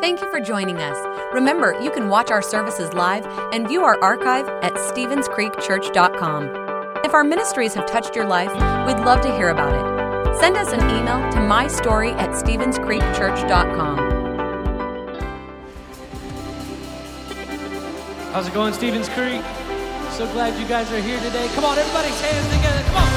Thank you for joining us. Remember, you can watch our services live and view our archive at StevensCreekChurch.com. If our ministries have touched your life, we'd love to hear about it. Send us an email to mystory@StevensCreekChurch.com. How's it going, Stevens Creek? So glad you guys are here today. Come on, everybody, hands together. Come on.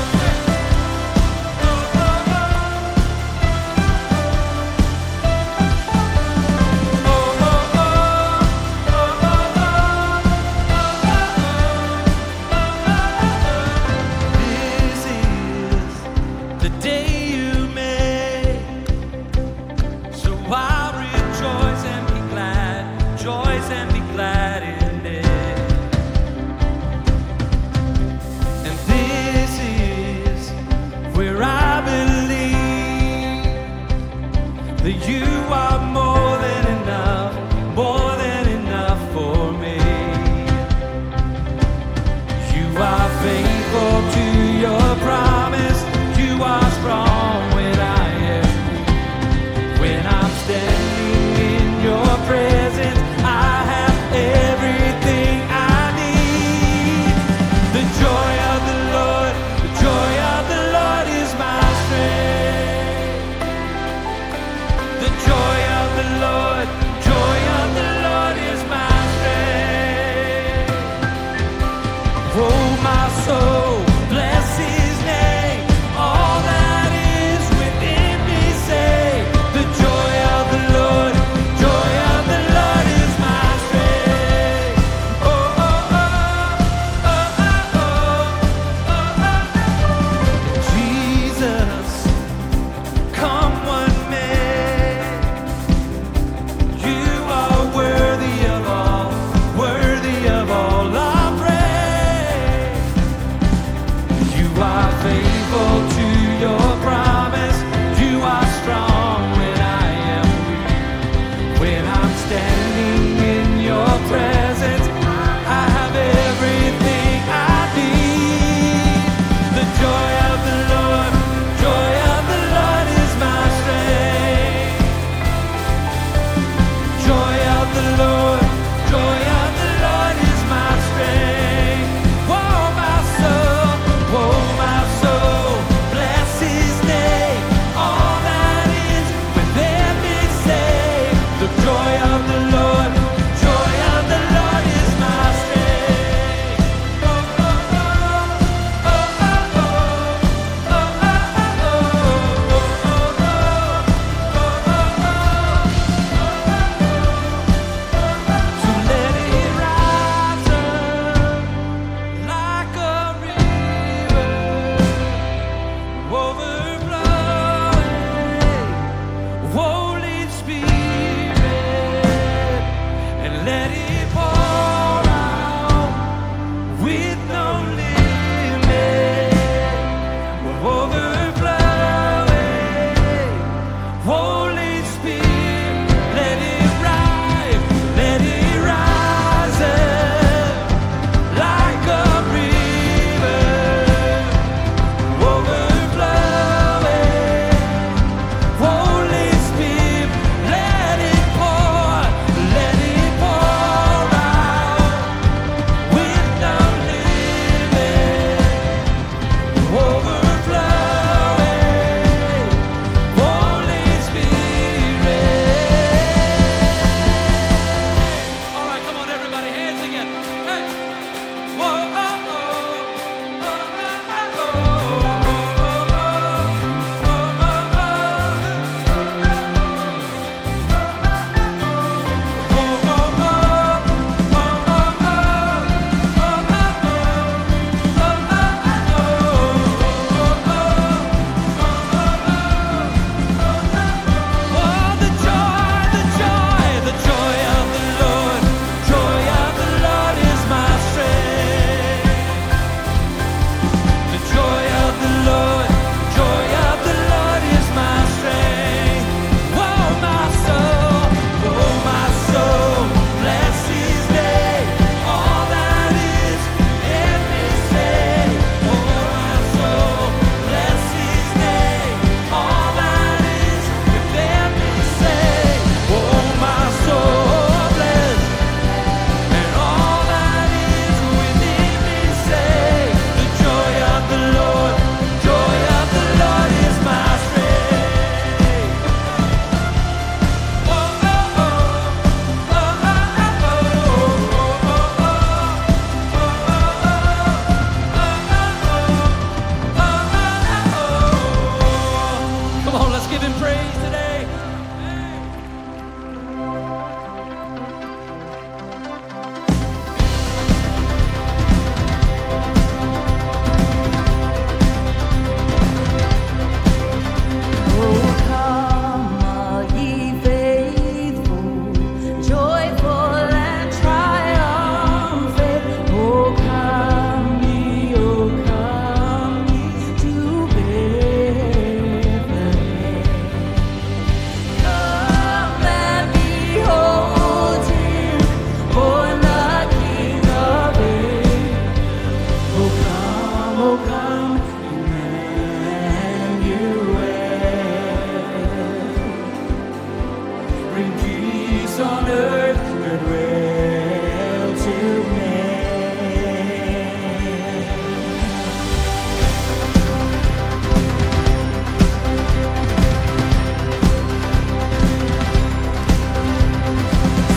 bring peace on earth, goodwill to men.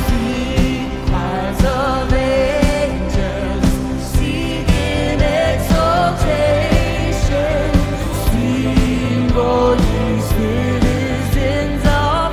See fires of angels, seeking exaltation. See, Holy Spirit. Our